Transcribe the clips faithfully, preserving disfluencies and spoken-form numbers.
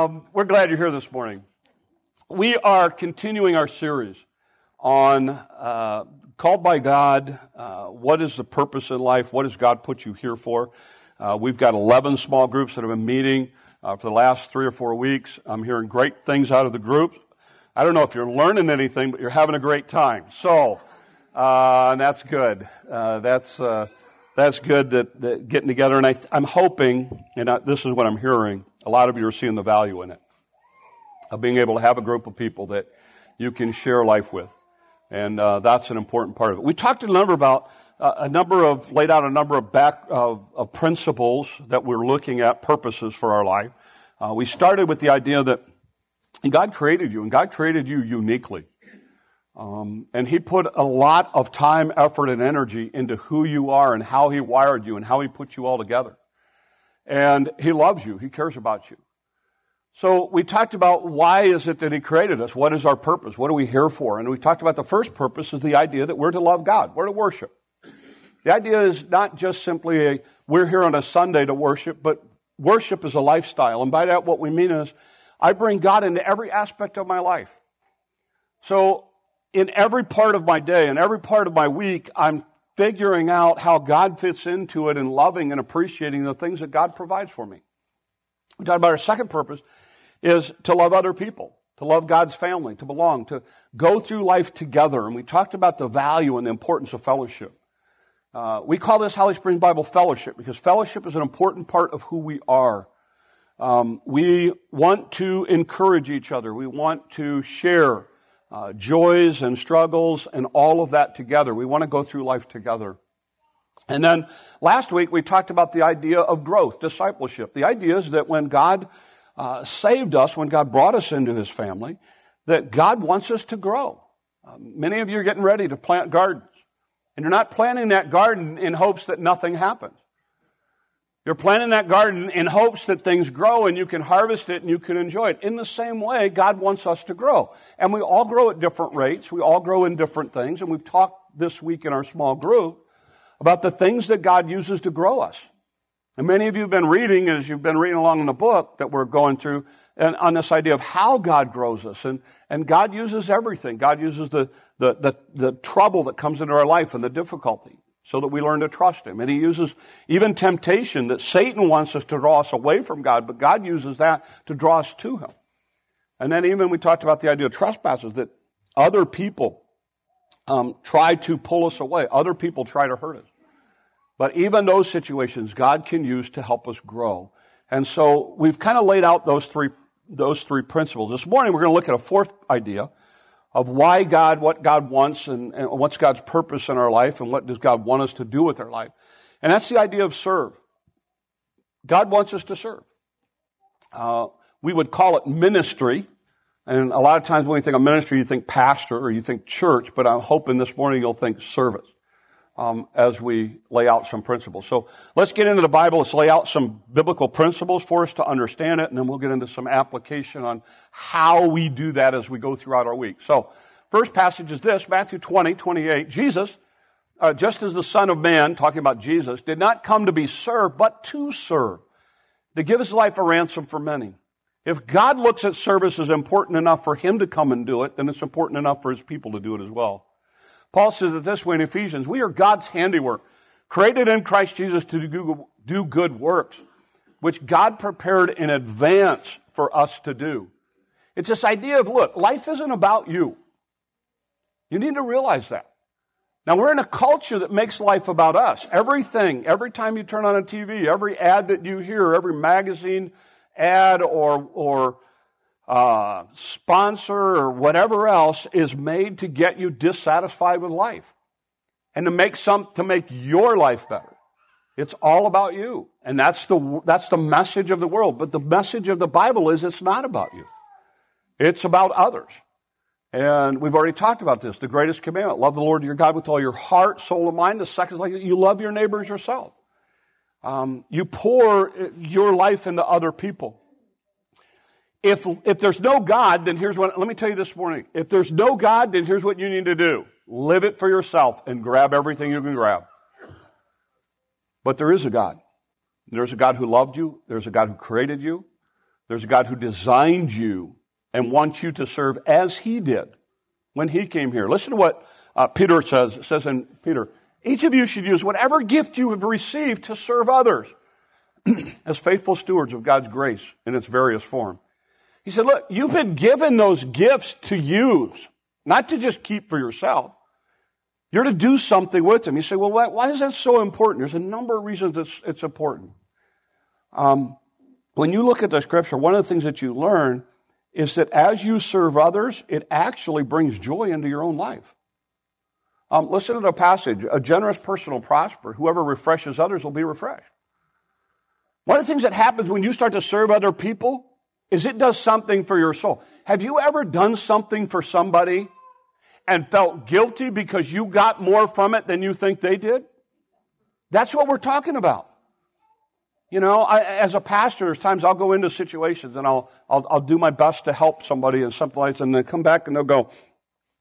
Um, we're glad you're here this morning. We are continuing our series on uh, Called by God, uh, what is the purpose in life, what has God put you here for? Uh, we've got eleven small groups that have been meeting uh, for the last three or four weeks. I'm hearing great things out of the group. I don't know if you're learning anything, but you're having a great time. So, uh, and that's good. Uh, that's uh, that's good that, that getting together. And I, I'm hoping, and I, this is what I'm hearing, a lot of you are seeing the value in it, of being able to have a group of people that you can share life with, and uh, that's an important part of it. We talked a number about uh, a number of laid out a number of back of, of principles that we're looking at, purposes for our life. Uh, we started with the idea that God created you, and God created you uniquely, um, and He put a lot of time, effort, and energy into who you are and how He wired you and how He put you all together. And He loves you. He cares about you. So we talked about why is it that He created us? What is our purpose? What are we here for? And we talked about the first purpose is the idea that we're to love God. We're to worship. The idea is not just simply a, we're here on a Sunday to worship, but worship is a lifestyle. And by that, what we mean is I bring God into every aspect of my life. So in every part of my day, in every part of my week, I'm figuring out how God fits into it and loving and appreciating the things that God provides for me. We talked about our second purpose is to love other people, to love God's family, to belong, to go through life together. And we talked about the value and the importance of fellowship. Uh, we call this Holly Springs Bible fellowship because fellowship is an important part of who we are. Um, we want to encourage each other. We want to share Uh, joys and struggles and all of that together. We want to go through life together. And then last week we talked about the idea of growth, discipleship. The idea is that when God uh, saved us, when God brought us into His family, that God wants us to grow. Uh, many of you are getting ready to plant gardens. And you're not planting that garden in hopes that nothing happens. You're planting that garden in hopes that things grow and you can harvest it and you can enjoy it. In the same way, God wants us to grow. And we all grow at different rates. We all grow in different things. And we've talked this week in our small group about the things that God uses to grow us. And many of you have been reading, as you've been reading along in the book that we're going through, and on this idea of how God grows us. And, and God uses everything. God uses the, the, the, the trouble that comes into our life and the difficulty, so that we learn to trust Him. And He uses even temptation that Satan wants us to draw us away from God, but God uses that to draw us to Him. And then even we talked about the idea of trespasses, that other people um, try to pull us away. Other people try to hurt us. But even those situations God can use to help us grow. And so we've kind of laid out those three, those three principles. This morning we're going to look at a fourth idea of why God, what God wants, and, and what's God's purpose in our life, and what does God want us to do with our life. And that's the idea of serve. God wants us to serve. Uh, we would call it ministry, and a lot of times when you think of ministry, you think pastor or you think church, but I'm hoping this morning you'll think service um, as we lay out some principles. So let's get into the Bible. Let's lay out some biblical principles for us to understand it, and then we'll get into some application on how we do that as we go throughout our week. So first passage is this, Matthew twenty, twenty-eight. Jesus, uh, just as the Son of Man, talking about Jesus, did not come to be served, but to serve, to give His life a ransom for many. If God looks at service as important enough for Him to come and do it, then it's important enough for His people to do it as well. Paul says it this way in Ephesians, we are God's handiwork, created in Christ Jesus to do good works, which God prepared in advance for us to do. It's this idea of, look, life isn't about you. You need to realize that. Now, we're in a culture that makes life about us. Everything, every time you turn on a T V, every ad that you hear, every magazine ad or or Uh, sponsor or whatever else is made to get you dissatisfied with life and to make some, to make your life better. It's all about you. And that's the, that's the message of the world. But the message of the Bible is it's not about you. It's about others. And we've already talked about this. The greatest commandment, love the Lord your God with all your heart, soul, and mind. The second is like you love your neighbor as yourself. Um, you pour your life into other people. If, if there's no God, then here's what, let me tell you this morning. If there's no God, then here's what you need to do. Live it for yourself and grab everything you can grab. But there is a God. There's a God who loved you. There's a God who created you. There's a God who designed you and wants you to serve as he did when he came here. Listen to what uh, Peter says. It says in Peter, each of you should use whatever gift you have received to serve others as faithful stewards of God's grace in its various form. He said, look, you've been given those gifts to use, not to just keep for yourself. You're to do something with them. You say, well, why, why is that so important? There's a number of reasons it's, it's important. Um, when you look at the scripture, one of the things that you learn is that as you serve others, it actually brings joy into your own life. Um, listen to the passage, a generous person will prosper. Whoever refreshes others will be refreshed. One of the things that happens when you start to serve other people is it does something for your soul. Have you ever done something for somebody and felt guilty because you got more from it than you think they did? That's what we're talking about. You know, I, as a pastor, there's times I'll go into situations and I'll, I'll, I'll do my best to help somebody and something like that, and then come back and they'll go,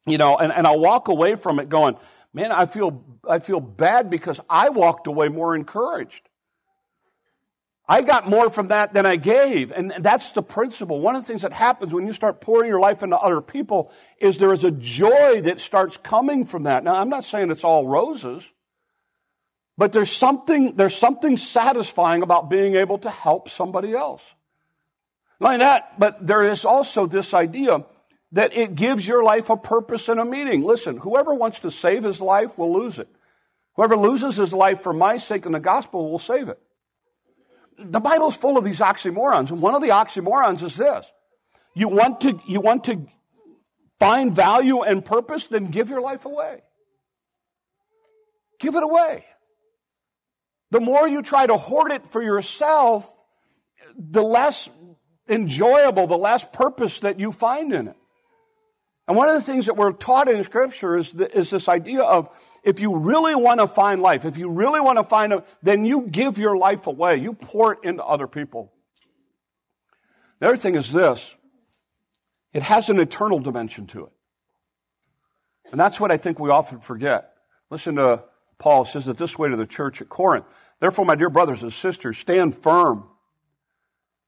you know, and, and I'll walk away from it going, man, I feel, I feel bad because I walked away more encouraged. I got more from that than I gave, and that's the principle. One of the things that happens when you start pouring your life into other people is there is a joy that starts coming from that. Now, I'm not saying it's all roses, but there's something, there's something satisfying about being able to help somebody else. Not only that, but there is also this idea that it gives your life a purpose and a meaning. Listen, whoever wants to save his life will lose it. Whoever loses his life for my sake and the gospel will save it. The Bible's full of these oxymorons, and one of the oxymorons is this. You want to, you want to find value and purpose, then give your life away. Give it away. The more you try to hoard it for yourself, the less enjoyable, the less purpose that you find in it. And one of the things that we're taught in Scripture is, the, is this idea of, if you really want to find life, if you really want to find it, then you give your life away. You pour it into other people. The other thing is this. It has an eternal dimension to it. And that's what I think we often forget. Listen to Paul. It says it this way to the church at Corinth. Therefore, my dear brothers and sisters, stand firm.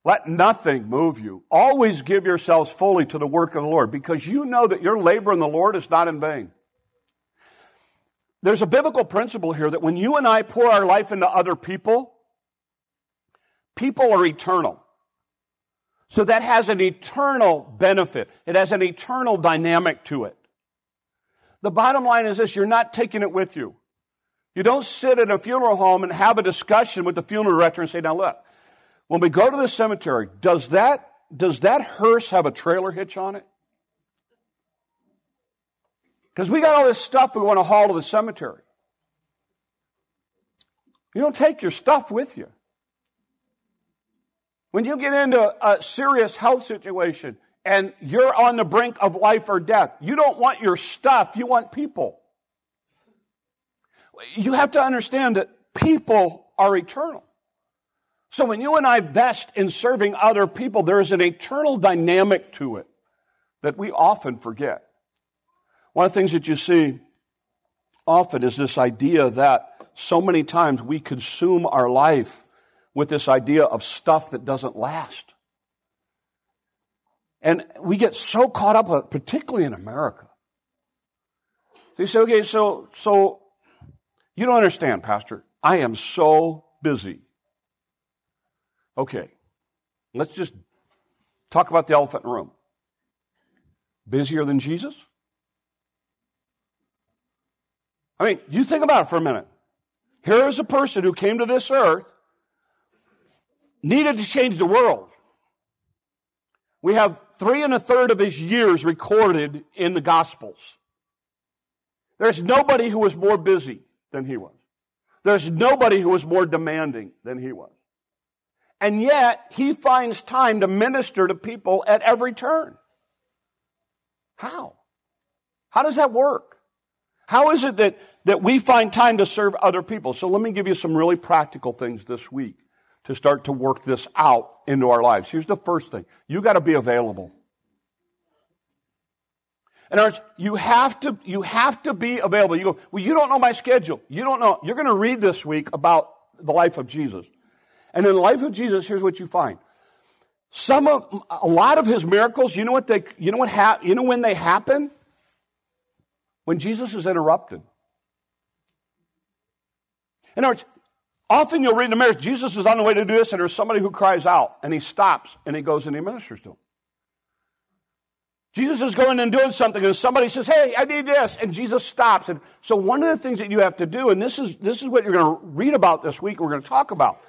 Let nothing move you. Always give yourselves fully to the work of the Lord, because you know that your labor in the Lord is not in vain. There's a biblical principle here that when you and I pour our life into other people, people are eternal. So that has an eternal benefit. It has an eternal dynamic to it. The bottom line is this, you're not taking it with you. You don't sit in a funeral home and have a discussion with the funeral director and say, now look, when we go to the cemetery, does that, does that hearse have a trailer hitch on it? Because we got all this stuff we want to haul to the cemetery. You don't take your stuff with you. When you get into a serious health situation and you're on the brink of life or death, you don't want your stuff, you want people. You have to understand that people are eternal. So when you and I vest in serving other people, there is an eternal dynamic to it that we often forget. One of the things that you see often is this idea that so many times we consume our life with this idea of stuff that doesn't last. And we get so caught up, particularly in America. They say, okay, so, so you don't understand, Pastor. I am so busy. Okay, let's just talk about the elephant in the room. Busier than Jesus? I mean, you think about it for a minute. Here is a person who came to this earth, needed to change the world. We have three and a third of his years recorded in the Gospels. There's nobody who was more busy than he was. There's nobody who was more demanding than he was. And yet, he finds time to minister to people at every turn. How? How does that work? How is it that, that we find time to serve other people? So let me give you some really practical things this week to start to work this out into our lives. Here's the first thing. You got to be available. In other words, you have to, you have to be available. You go, well, you don't know my schedule. You don't know. You're going to read this week about the life of Jesus. And in the life of Jesus, here's what you find. Some of, a lot of his miracles, you know what they, you know what ha- you know when they happen? When Jesus is interrupted. In other words, often you'll read in the marriage, Jesus is on the way to do this, and there's somebody who cries out, and he stops, and he goes and he ministers to him. Jesus is going and doing something, and somebody says, hey, I need this, and Jesus stops. And so one of the things that you have to do, and this is, this is what you're going to read about this week, we're going to talk about,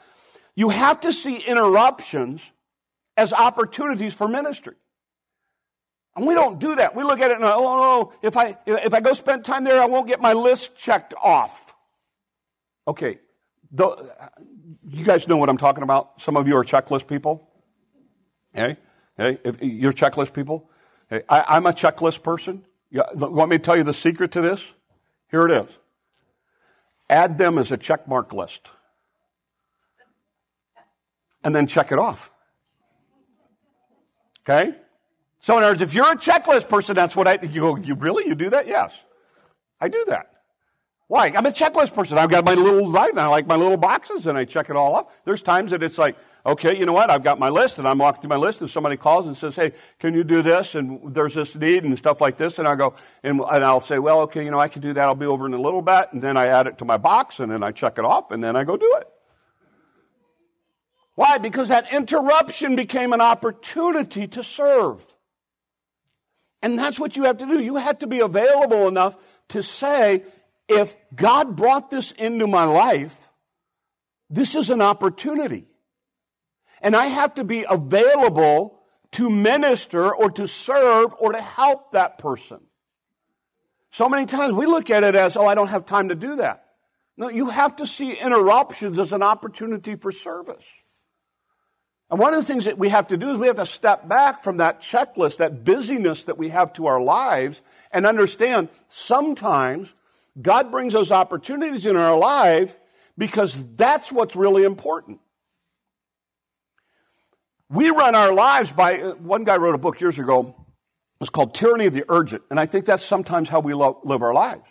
you have to see interruptions as opportunities for ministry. And we don't do that. We look at it and, oh, no, if I, if I go spend time there, I won't get my list checked off. Okay, the, you guys know what I'm talking about. Some of you are checklist people. Hey, hey, if you're checklist people. Hey, I, I'm a checklist person. You want me to tell you the secret to this? Here it is. Add them as a checkmark list, and then check it off. Okay. So in other words, if you're a checklist person, that's what I. You go. You really? You do that? Yes, I do that. Why? I'm a checklist person. I've got my little, I like my little boxes, and I check it all off. There's times that it's like, okay, you know what? I've got my list, and I'm walking through my list, and somebody calls and says, hey, can you do this? And there's this need and stuff like this. And I go, and, and I'll say, well, okay, you know, I can do that. I'll be over in a little bit. And then I add it to my box, and then I check it off, and then I go do it. Why? Because that interruption became an opportunity to serve. And that's what you have to do. You have to be available enough to say, if God brought this into my life, this is an opportunity. And I have to be available to minister or to serve or to help that person. So many times we look at it as, oh, I don't have time to do that. No, you have to see interruptions as an opportunity for service. And one of the things that we have to do is we have to step back from that checklist, that busyness that we have to our lives, and understand sometimes God brings those opportunities in our life because that's what's really important. We run our lives by, one guy wrote a book years ago, it's called Tyranny of the Urgent, and I think that's sometimes how we lo- live our lives.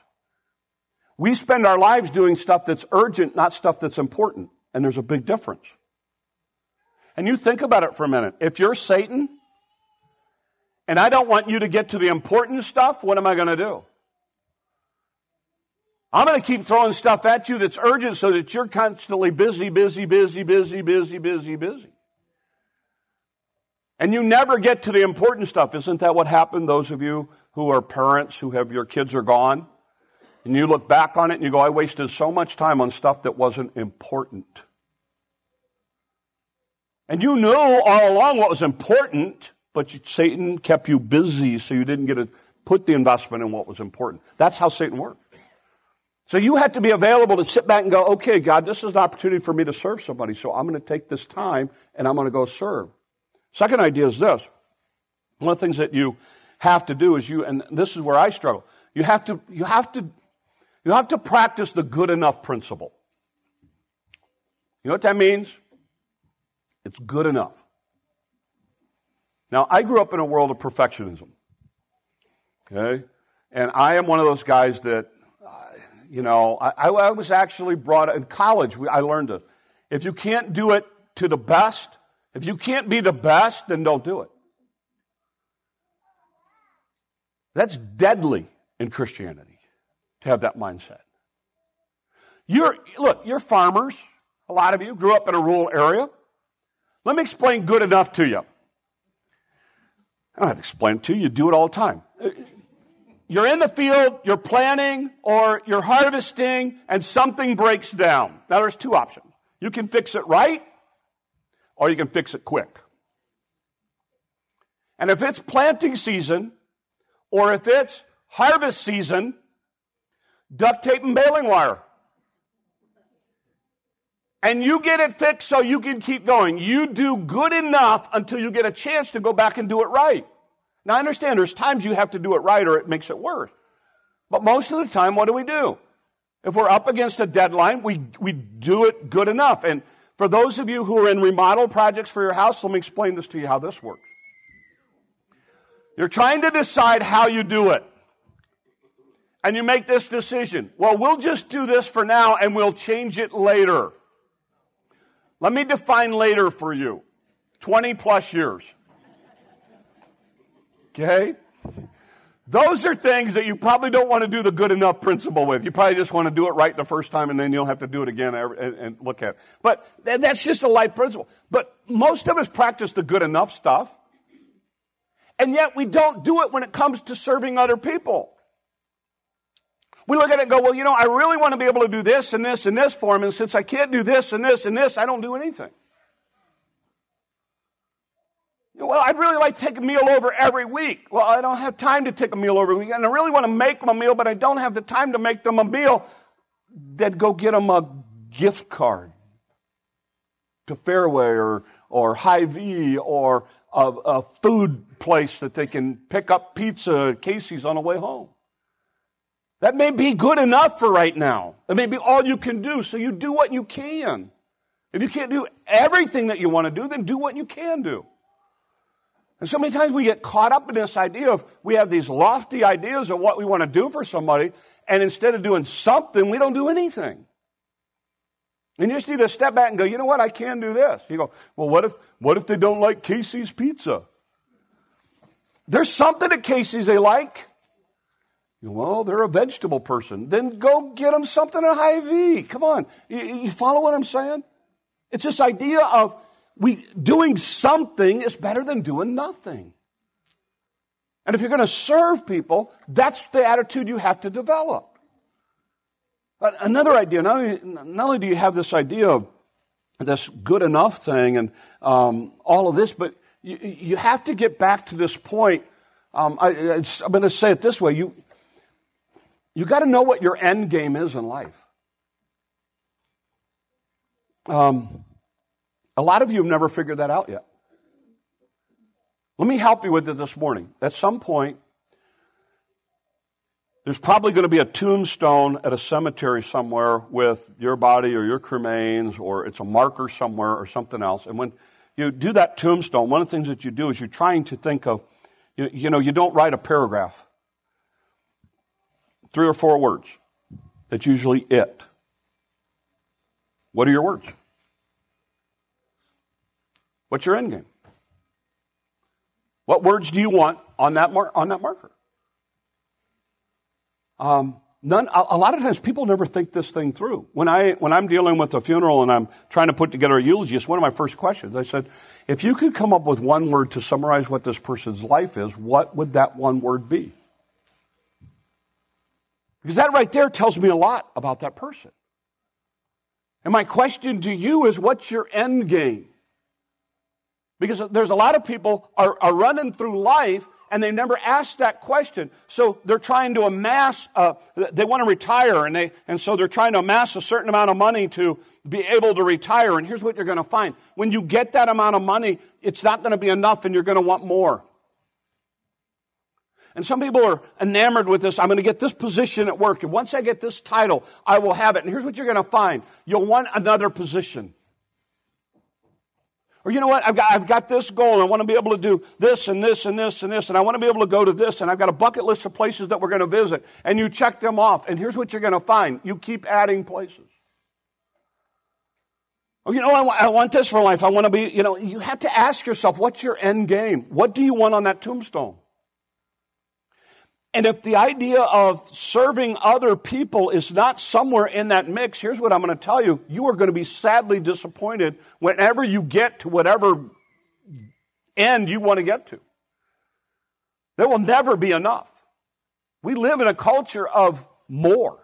We spend our lives doing stuff that's urgent, not stuff that's important, and there's a big difference. And you think about it for a minute. If you're Satan, and I don't want you to get to the important stuff, what am I going to do? I'm going to keep throwing stuff at you that's urgent so that you're constantly busy, busy, busy, busy, busy, busy, busy. And you never get to the important stuff. Isn't that what happened, those of you who are parents, who have your kids are gone? And you look back on it and you go, I wasted so much time on stuff that wasn't important. And you knew all along what was important, but Satan kept you busy so you didn't get to put the investment in what was important. That's how Satan works. So you have to be available to sit back and go, okay, God, this is an opportunity for me to serve somebody, so I'm going to take this time and I'm going to go serve. Second idea is this. One of the things that you have to do is you, and this is where I struggle, you have to, you have to, you have to practice the good enough principle. You know what that means? It's good enough. Now, I grew up in a world of perfectionism, okay? And I am one of those guys that, You know, I, I was actually brought in college. I learned it. If you can't do it to the best, if you can't be the best, then don't do it. That's deadly in Christianity to have that mindset. You're look, you're farmers. A lot of you grew up in a rural area. Let me explain good enough to you. I don't have to explain it to you. You do it all the time. You're in the field, you're planting, or you're harvesting, and something breaks down. Now, there's two options. You can fix it right, or you can fix it quick. And if it's planting season, or if it's harvest season, duct tape and baling wire. And you get it fixed so you can keep going. You do good enough until you get a chance to go back and do it right. Now, I understand there's times you have to do it right or it makes it worse. But most of the time, what do we do? If we're up against a deadline, we, we do it good enough. And for those of you who are in remodel projects for your house, let me explain this to you how this works. You're trying to decide how you do it. And you make this decision. Well, we'll just do this for now and we'll change it later. Let me define later for you. twenty plus years. Okay? Those are things that you probably don't want to do the good enough principle with. You probably just want to do it right the first time, and then you'll have to do it again and look at it. But that's just a life principle. But most of us practice the good enough stuff, and yet we don't do it when it comes to serving other people. We look at it and go, well, you know, I really want to be able to do this and this and this for him, and since I can't do this and this and this, I don't do anything. Well, I'd really like to take a meal over every week. Well, I don't have time to take a meal over every week, and I really want to make them a meal, but I don't have the time to make them a meal. Then go get them a gift card to Fairway or, or Hy-Vee or a, a food place that they can pick up pizza, Casey's, on the way home. That may be good enough for right now. That may be all you can do, so you do what you can. If you can't do everything that you want to do, then do what you can do. And so many times we get caught up in this idea of we have these lofty ideas of what we want to do for somebody, and instead of doing something, we don't do anything. And you just need to step back and go, you know what, I can do this. You go, well, what if what if they don't like Casey's pizza? There's something at Casey's they like. You go, well, they're a vegetable person. Then go get them something at Hy-Vee. Come on. You, you follow what I'm saying? It's this idea of We doing something is better than doing nothing. And if you're going to serve people, that's the attitude you have to develop. But another idea, not only, not only do you have this idea of this good enough thing and um, all of this, but you, you have to get back to this point. Um, I, it's, I'm going to say it this way. You, you got to know what your end game is in life. Um. A lot of you have never figured that out yet. Let me help you with it this morning. At some point, there's probably going to be a tombstone at a cemetery somewhere with your body or your cremains, or it's a marker somewhere or something else. And when you do that tombstone, one of the things that you do is you're trying to think of, you, you know, you don't write a paragraph. Three or four words. That's usually it. What are your words? What's your end game? What words do you want on that mar- on that marker? Um, none. A, a lot of times, people never think this thing through. When I when I'm dealing with a funeral and I'm trying to put together a eulogy, it's one of my first questions. I said, if you could come up with one word to summarize what this person's life is, what would that one word be? Because that right there tells me a lot about that person. And my question to you is, what's your end game? Because there's a lot of people are, are running through life and they never ask that question. So they're trying to amass, uh, they want to retire, and they and so they're trying to amass a certain amount of money to be able to retire. And here's what you're going to find. When you get that amount of money, it's not going to be enough and you're going to want more. And some people are enamored with this. I'm going to get this position at work, and once I get this title, I will have it. And here's what you're going to find. You'll want another position. Or you know what, I've got, I've got this goal, and I want to be able to do this and this and this and this, and I want to be able to go to this, and I've got a bucket list of places that we're going to visit, and you check them off, and here's what you're going to find. You keep adding places. Oh, you know, I, w- I want this for life. I want to be, you know, you have to ask yourself, what's your end game? What do you want on that tombstone? And if the idea of serving other people is not somewhere in that mix, here's what I'm going to tell you. You are going to be sadly disappointed whenever you get to whatever end you want to get to. There will never be enough. We live in a culture of more.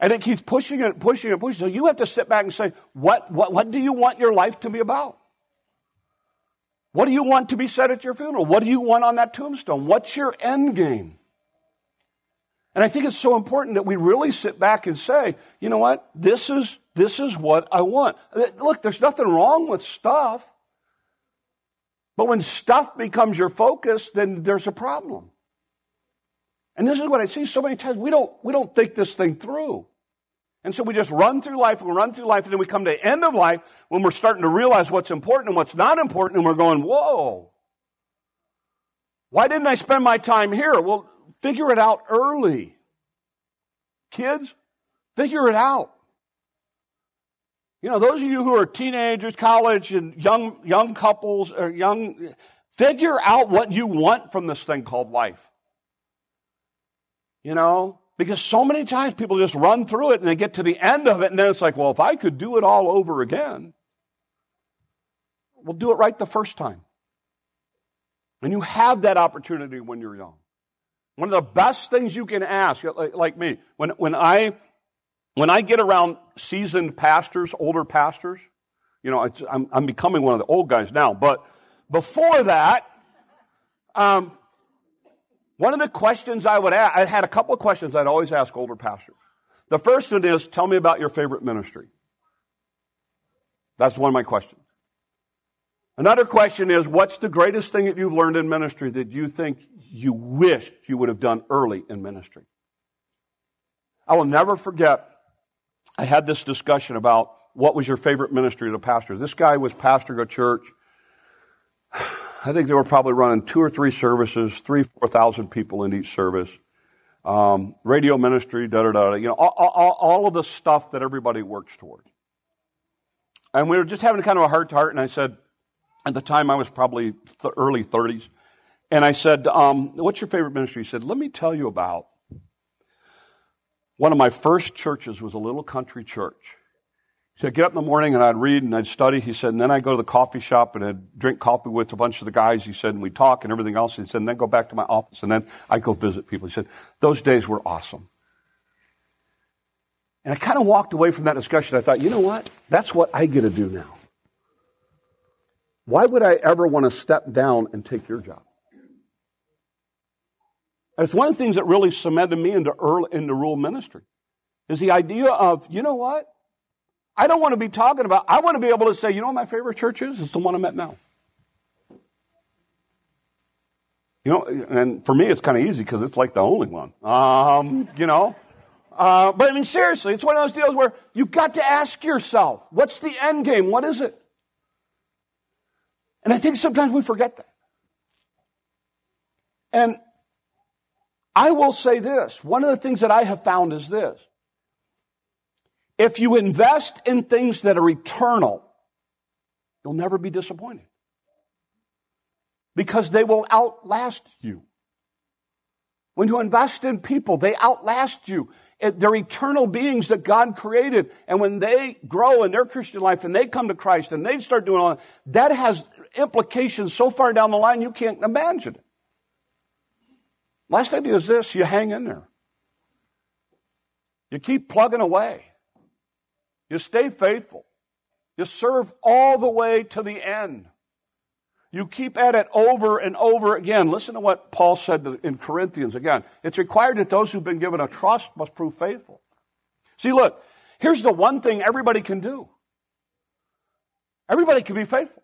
And it keeps pushing and pushing and pushing. So you have to sit back and say, what, what, what do you want your life to be about? What do you want to be said at your funeral? What do you want on that tombstone? What's your end game? And I think it's so important that we really sit back and say, you know what? This is, this is what I want. Look, there's nothing wrong with stuff. But when stuff becomes your focus, then there's a problem. And this is what I see so many times. We don't, we don't think this thing through. And so we just run through life, we run through life, and then we come to the end of life when we're starting to realize what's important and what's not important, and we're going, whoa, why didn't I spend my time here? Well, figure it out early. Kids, figure it out. You know, those of you who are teenagers, college, and young young couples, or young, figure out what you want from this thing called life. You know, because so many times people just run through it and they get to the end of it, and then it's like, well, if I could do it all over again, we'll do it right the first time. And you have that opportunity when you're young. One of the best things you can ask, like me, when when I when I get around seasoned pastors, older pastors, you know, it's, I'm I'm becoming one of the old guys now. But before that, um, one of the questions I would ask, I had a couple of questions I'd always ask older pastors. The first one is, tell me about your favorite ministry. That's one of my questions. Another question is, what's the greatest thing that you've learned in ministry that you think you wished you would have done early in ministry? I will never forget, I had this discussion about what was your favorite ministry as a pastor. This guy was pastoring a church. I think they were probably running two or three services, three, four thousand people in each service. Um, radio ministry, da-da-da-da, you know, all, all, all of the stuff that everybody works toward. And we were just having kind of a heart-to-heart, and I said, at the time I was probably th- early thirties, and I said, um, what's your favorite ministry? He said, let me tell you about one of my first churches was a little country church. He said, I'd get up in the morning and I'd read and I'd study. He said, and then I'd go to the coffee shop and I'd drink coffee with a bunch of the guys, he said, and we'd talk and everything else. He said, and then go back to my office and then I'd go visit people. He said, those days were awesome. And I kind of walked away from that discussion. I thought, you know what? That's what I get to do now. Why would I ever want to step down and take your job? And it's one of the things that really cemented me into early, into rural ministry is the idea of, you know what? I don't want to be talking about, I want to be able to say, you know what my favorite church is? It's the one I'm at now. You know, and for me it's kind of easy because it's like the only one. Um, you know. Uh, but I mean, seriously, it's one of those deals where you've got to ask yourself, what's the end game? What is it? And I think sometimes we forget that. And I will say this. One of the things that I have found is this. If you invest in things that are eternal, you'll never be disappointed. Because they will outlast you. When you invest in people, they outlast you. They're eternal beings that God created. And when they grow in their Christian life and they come to Christ and they start doing all that, that has implications so far down the line you can't imagine it. Last idea is this, you hang in there. You keep plugging away. You stay faithful. You serve all the way to the end. You keep at it over and over again. Listen to what Paul said in Corinthians again. It's required that those who've been given a trust must prove faithful. See, look, here's the one thing everybody can do. Everybody can be faithful.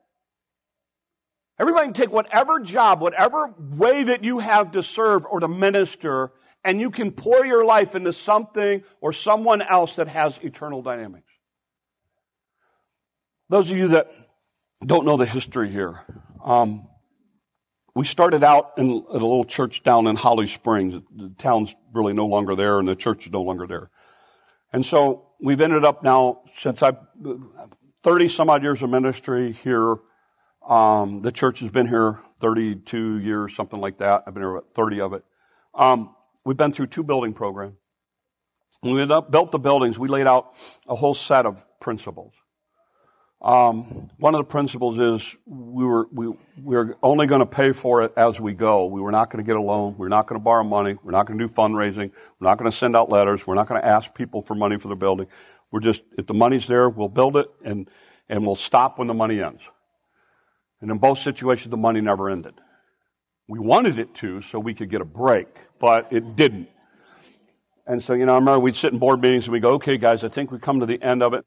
Everybody can take whatever job, whatever way that you have to serve or to minister, and you can pour your life into something or someone else that has eternal dynamics. Those of you that don't know the history here, um, we started out in, at a little church down in Holly Springs. The town's really no longer there, and the church is no longer there. And so we've ended up now, since I've thirty-some-odd years of ministry here, Um, the church has been here thirty-two years, something like that. I've been here about thirty of it. Um, we've been through two building programs. When we built the buildings, we laid out a whole set of principles. Um, one of the principles is we were, we, we were only going to pay for it as we go. We were not going to get a loan. We're not going to borrow money. We're not going to do fundraising. We're not going to send out letters. We're not going to ask people for money for the building. We're just, if the money's there, we'll build it and, and we'll stop when the money ends. And in both situations, the money never ended. We wanted it to so we could get a break, but it didn't. And so, you know, I remember we'd sit in board meetings and we'd go, okay, guys, I think we come to the end of it.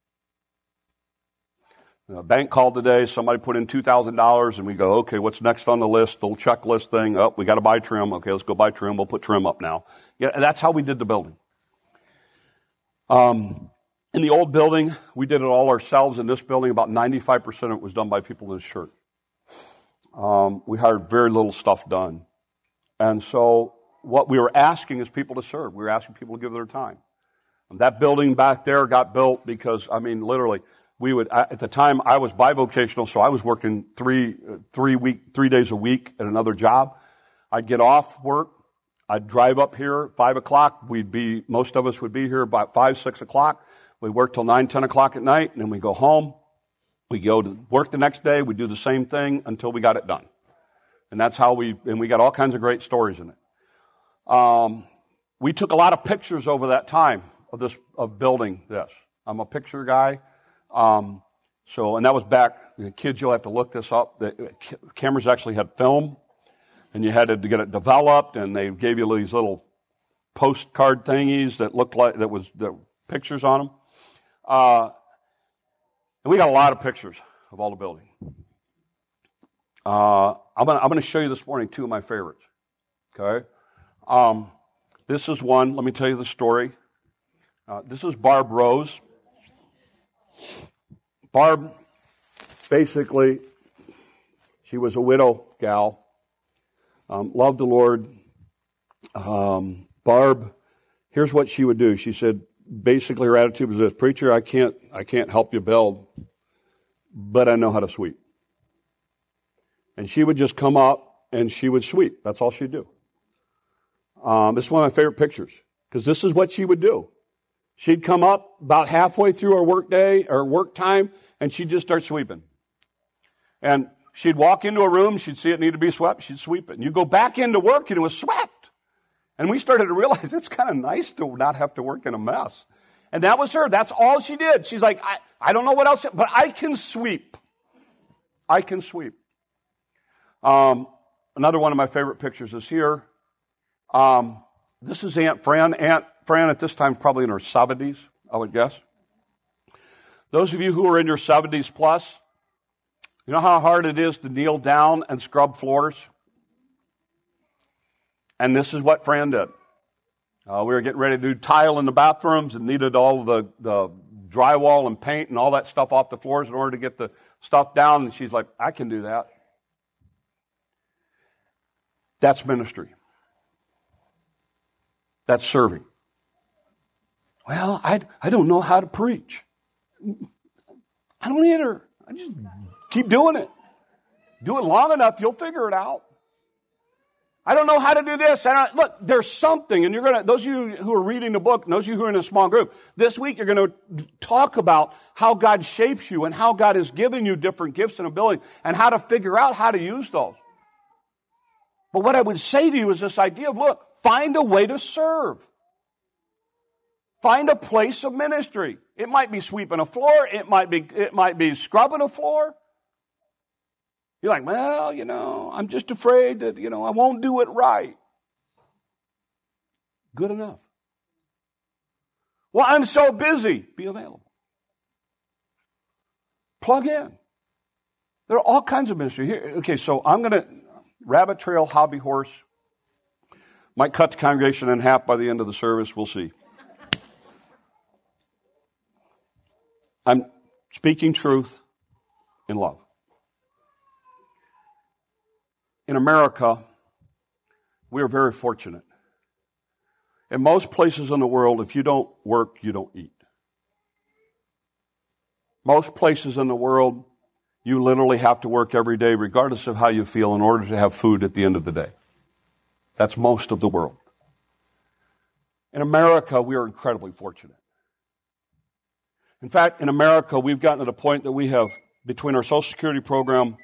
The bank called today. Somebody put in two thousand dollars, and we go, okay, what's next on the list? The little checklist thing. Oh, we got to buy trim. Okay, let's go buy trim. We'll put trim up now. Yeah, and that's how we did the building. Um, in the old building, we did it all ourselves. In this building, about ninety-five percent of it was done by people in this church. Um, we hired very little stuff done. And so what we were asking is people to serve. We were asking people to give their time. And that building back there got built because, I mean, literally, we would, at the time I was bivocational, so I was working three, three week, three days a week at another job. I'd get off work. I'd drive up here five o'clock. We'd be, most of us would be here about five, six o'clock. We work till nine, ten o'clock at night, and then we go home. We go to work the next day. We do the same thing until we got it done. And that's how we, and we got all kinds of great stories in it. Um, we took a lot of pictures over that time of this, of building this. I'm a picture guy. Um, so, and that was back, kids, you'll have to look this up. The cameras actually had film, and you had to get it developed, and they gave you these little postcard thingies that looked like, that was, that pictures on them. Uh, and we got a lot of pictures of all the building. Uh, I'm gonna, I'm gonna show you this morning two of my favorites. Okay. Um, this is one, let me tell you the story. Uh, this is Barb Rose. Barb, basically, she was a widow gal, um, loved the Lord. Um, Barb, here's what she would do. She said, basically, her attitude was this: "Preacher, I can't, I can't help you build, but I know how to sweep." And she would just come up and she would sweep. That's all she'd do. Um, it's one of my favorite pictures because this is what she would do. She'd come up about halfway through her work day or work time, and she'd just start sweeping. And she'd walk into a room, she'd see it needed to be swept, she'd sweep it. And you go back into work, and it was swept. And we started to realize it's kind of nice to not have to work in a mess. And that was her. That's all she did. She's like, I, I don't know what else, but I can sweep. I can sweep. Um, another one of my favorite pictures is here. Um, this is Aunt Fran. Aunt Fran, at this time, probably in her seventies, I would guess. Those of you who are in your seventies plus, you know how hard it is to kneel down and scrub floors? And this is what Fran did. Uh, we were getting ready to do tile in the bathrooms and needed all the, the drywall and paint and all that stuff off the floors in order to get the stuff down. And she's like, I can do that. That's ministry. That's serving. Well, I, I don't know how to preach. I don't either. I just keep doing it. Do it long enough, you'll figure it out. I don't know how to do this. And look, there's something, and you're gonna. Those of you who are reading the book, and those of you who are in a small group, this week you're going to talk about how God shapes you and how God has given you different gifts and abilities, and how to figure out how to use those. But what I would say to you is this idea of, look, find a way to serve. Find a place of ministry. It might be sweeping a floor. It might be it might be scrubbing a floor. You're like, well, you know, I'm just afraid that, you know, I won't do it right. Good enough. Well, I'm so busy. Be available. Plug in. There are all kinds of ministry here. Okay, so I'm going to rabbit trail, hobby horse. Might cut the congregation in half by the end of the service. We'll see. I'm speaking truth in love. In America, we are very fortunate. In most places in the world, if you don't work, you don't eat. Most places in the world, you literally have to work every day, regardless of how you feel, in order to have food at the end of the day. That's most of the world. In America, we are incredibly fortunate. In fact, in America, we've gotten to the point that we have, between our Social Security program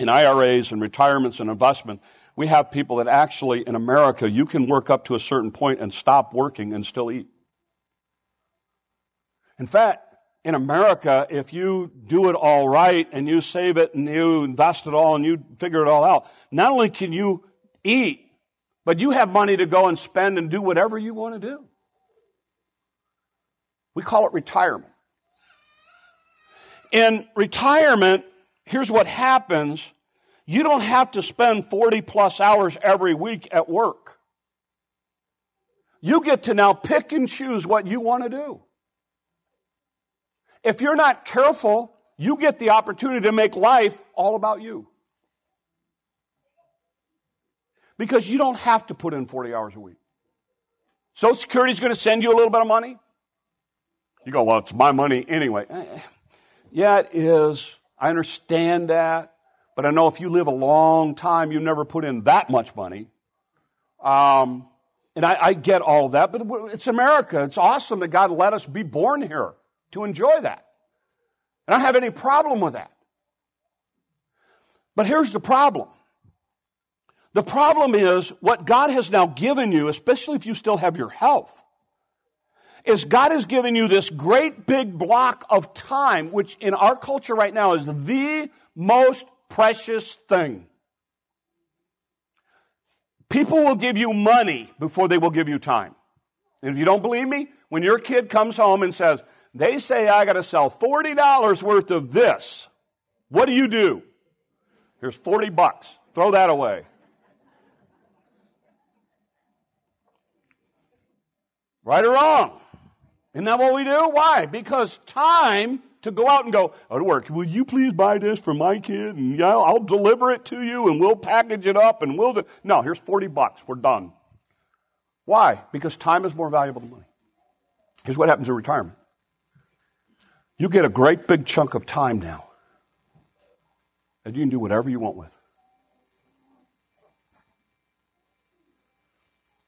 and I R As and retirements and investment, we have people that actually, in America, you can work up to a certain point and stop working and still eat. In fact, in America, if you do it all right and you save it and you invest it all and you figure it all out, not only can you eat, but you have money to go and spend and do whatever you want to do. We call it retirement. In retirement, here's what happens. You don't have to spend forty plus hours every week at work. You get to now pick and choose what you want to do. If you're not careful, you get the opportunity to make life all about you. Because you don't have to put in forty hours a week. Social Security is going to send you a little bit of money. You go, well, it's my money anyway. Yeah, it is. I understand that. But I know if you live a long time, you've never put in that much money. Um, and I, I get all of that. But it's America. It's awesome that God let us be born here to enjoy that. And I don't have any problem with that. But here's the problem. The problem is what God has now given you, especially if you still have your health, is God has given you this great big block of time, which in our culture right now is the most precious thing. People will give you money before they will give you time. And if you don't believe me, when your kid comes home and says, they say I got to sell forty dollars worth of this, what do you do? Here's forty bucks. Throw that away. Right or wrong? Isn't that what we do? Why? Because time to go out and go, oh, to work, will you please buy this for my kid? And yeah, I'll deliver it to you and we'll package it up and we'll do. No, here's forty bucks. We're done. Why? Because time is more valuable than money. Here's what happens in retirement. You get a great big chunk of time now that you can do whatever you want with.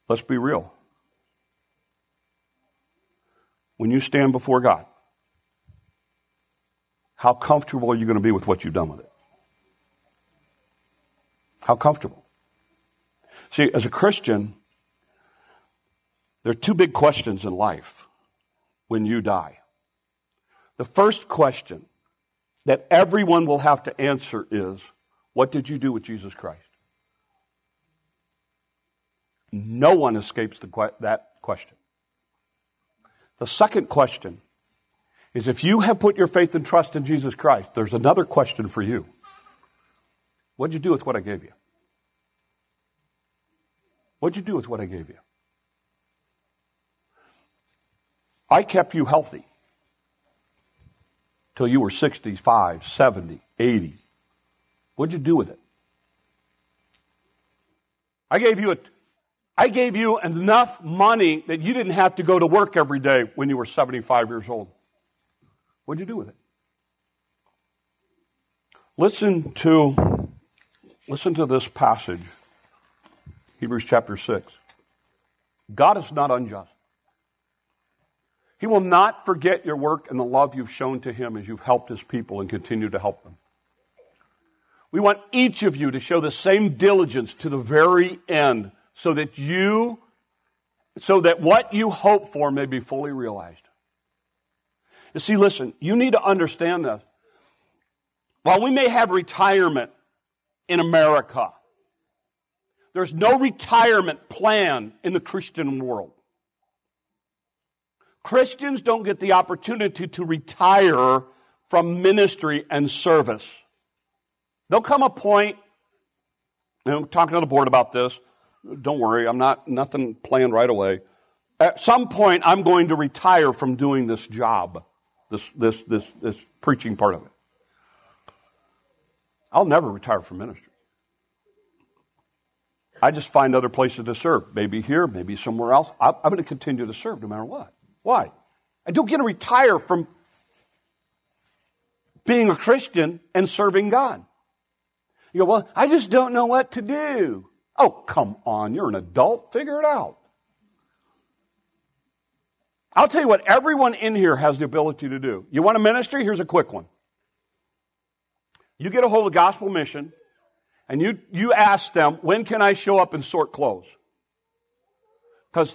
Let's be real. When you stand before God, how comfortable are you going to be with what you've done with it? How comfortable? See, as a Christian, there are two big questions in life when you die. The first question that everyone will have to answer is, what did you do with Jesus Christ? No one escapes the que- that question. The second question is, if you have put your faith and trust in Jesus Christ, there's another question for you. What did you do with what I gave you? What did you do with what I gave you? I kept you healthy till you were sixty-five, seventy, eighty. What did you do with it? I gave you a... I gave you enough money that you didn't have to go to work every day when you were seventy-five years old. What did you do with it? Listen to, listen to this passage, Hebrews chapter six. God is not unjust. He will not forget your work and the love you've shown to him as you've helped his people and continue to help them. We want each of you to show the same diligence to the very end, so that you, so that what you hope for may be fully realized. You see, listen, you need to understand this. While we may have retirement in America, there's no retirement plan in the Christian world. Christians don't get the opportunity to retire from ministry and service. There'll come a point, and I'm talking to the board about this, don't worry, I'm not, nothing planned right away. At some point, I'm going to retire from doing this job, this, this, this, this preaching part of it. I'll never retire from ministry. I just find other places to serve, maybe here, maybe somewhere else. I'm going to continue to serve no matter what. Why? I don't get to retire from being a Christian and serving God. You go, well, I just don't know what to do. Oh, come on, you're an adult, figure it out. I'll tell you what everyone in here has the ability to do. You want a ministry? Here's a quick one. You get a hold of Gospel Mission, and you, you ask them, when can I show up and sort clothes? Because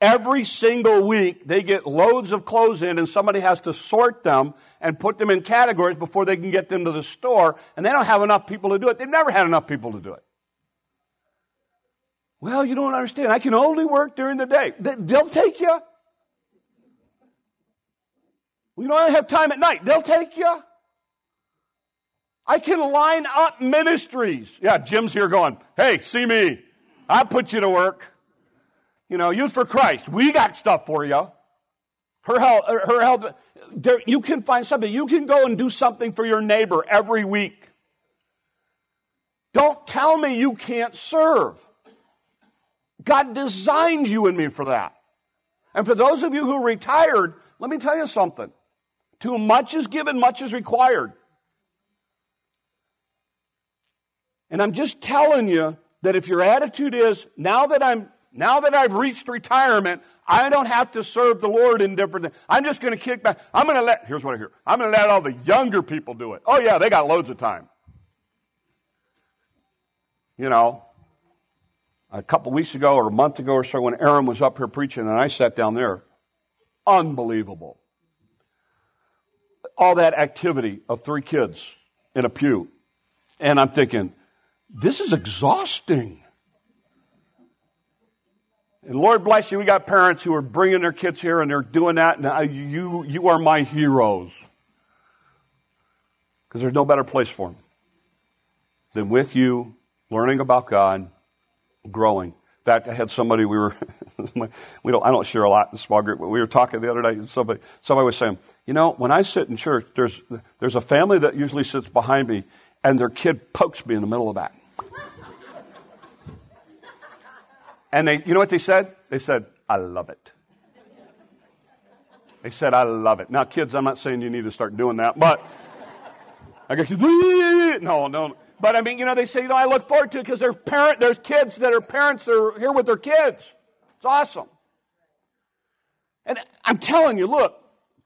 every single week, they get loads of clothes in, and somebody has to sort them and put them in categories before they can get them to the store, and they don't have enough people to do it. They've never had enough people to do it. Well, you don't understand. I can only work during the day. They'll take you. We don't have time at night. They'll take you. I can line up ministries. Yeah, Jim's here going, hey, see me. I put you to work. You know, Youth for Christ. We got stuff for you. Her health, her health. There, you can find something. You can go and do something for your neighbor every week. Don't tell me you can't serve. God designed you and me for that. And for those of you who retired, let me tell you something. To whom much is given, much is required. And I'm just telling you that if your attitude is, now that I'm now that I've reached retirement, I don't have to serve the Lord in different things. I'm just going to kick back. I'm going to let, here's what I hear, I'm going to let all the younger people do it. Oh yeah, they got loads of time. You know, a couple weeks ago or a month ago or so when Aaron was up here preaching and I sat down there, unbelievable. All that activity of three kids in a pew. And I'm thinking, this is exhausting. And Lord bless you, we got parents who are bringing their kids here and they're doing that. And I, you, you are my heroes. Because there's no better place for them than with you, learning about God, growing. In fact, I had somebody, we were, we don't, I don't share a lot in small group, but we were talking the other day, and somebody, somebody was saying, you know, when I sit in church, there's, there's a family that usually sits behind me, and their kid pokes me in the middle of the back. And they, you know what they said? They said, I love it. They said, I love it. Now, kids, I'm not saying you need to start doing that, but I go, no, no. But I mean, you know, they say, you know, I look forward to it because there's parent, there's kids that are parents that are here with their kids. It's awesome. And I'm telling you, look,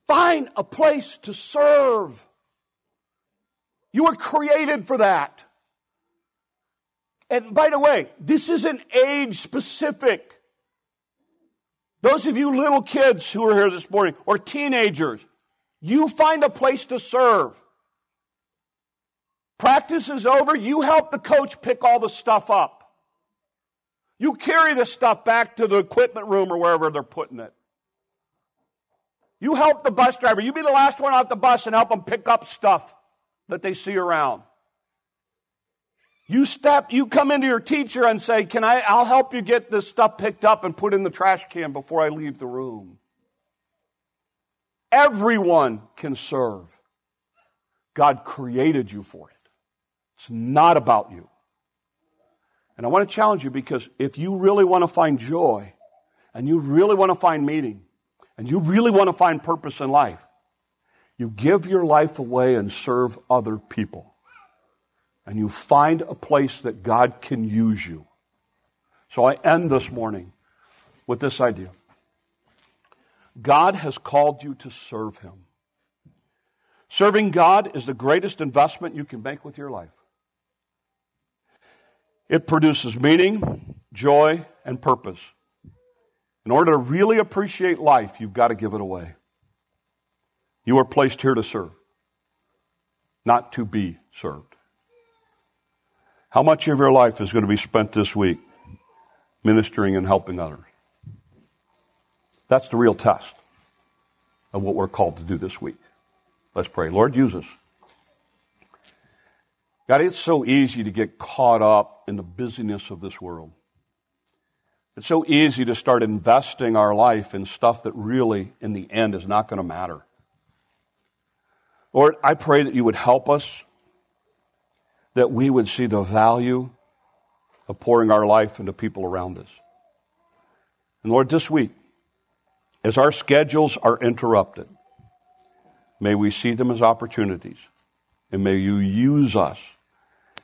find a place to serve. You were created for that. And by the way, this isn't age specific. Those of you little kids who are here this morning or teenagers, you find a place to serve. Practice is over, you help the coach pick all the stuff up. You carry the stuff back to the equipment room or wherever they're putting it. You help the bus driver. You be the last one out the bus and help them pick up stuff that they see around. You step, you come into your teacher and say, "Can I, I'll help you get this stuff picked up and put in the trash can before I leave the room." Everyone can serve. God created you for it. It's not about you. And I want to challenge you because if you really want to find joy and you really want to find meaning and you really want to find purpose in life, you give your life away and serve other people. And you find a place that God can use you. So I end this morning with this idea. God has called you to serve Him. Serving God is the greatest investment you can make with your life. It produces meaning, joy, and purpose. In order to really appreciate life, you've got to give it away. You are placed here to serve, not to be served. How much of your life is going to be spent this week ministering and helping others? That's the real test of what we're called to do this week. Let's pray. Lord, use us. God, it's so easy to get caught up in the busyness of this world. It's so easy to start investing our life in stuff that really, in the end, is not going to matter. Lord, I pray that you would help us, that we would see the value of pouring our life into people around us. And Lord, this week, as our schedules are interrupted, may we see them as opportunities, and may you use us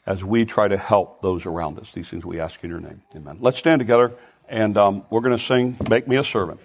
as we try to help those around us. These things we ask in your name. Amen. Let's stand together, and um, we're going to sing, Make Me a Servant.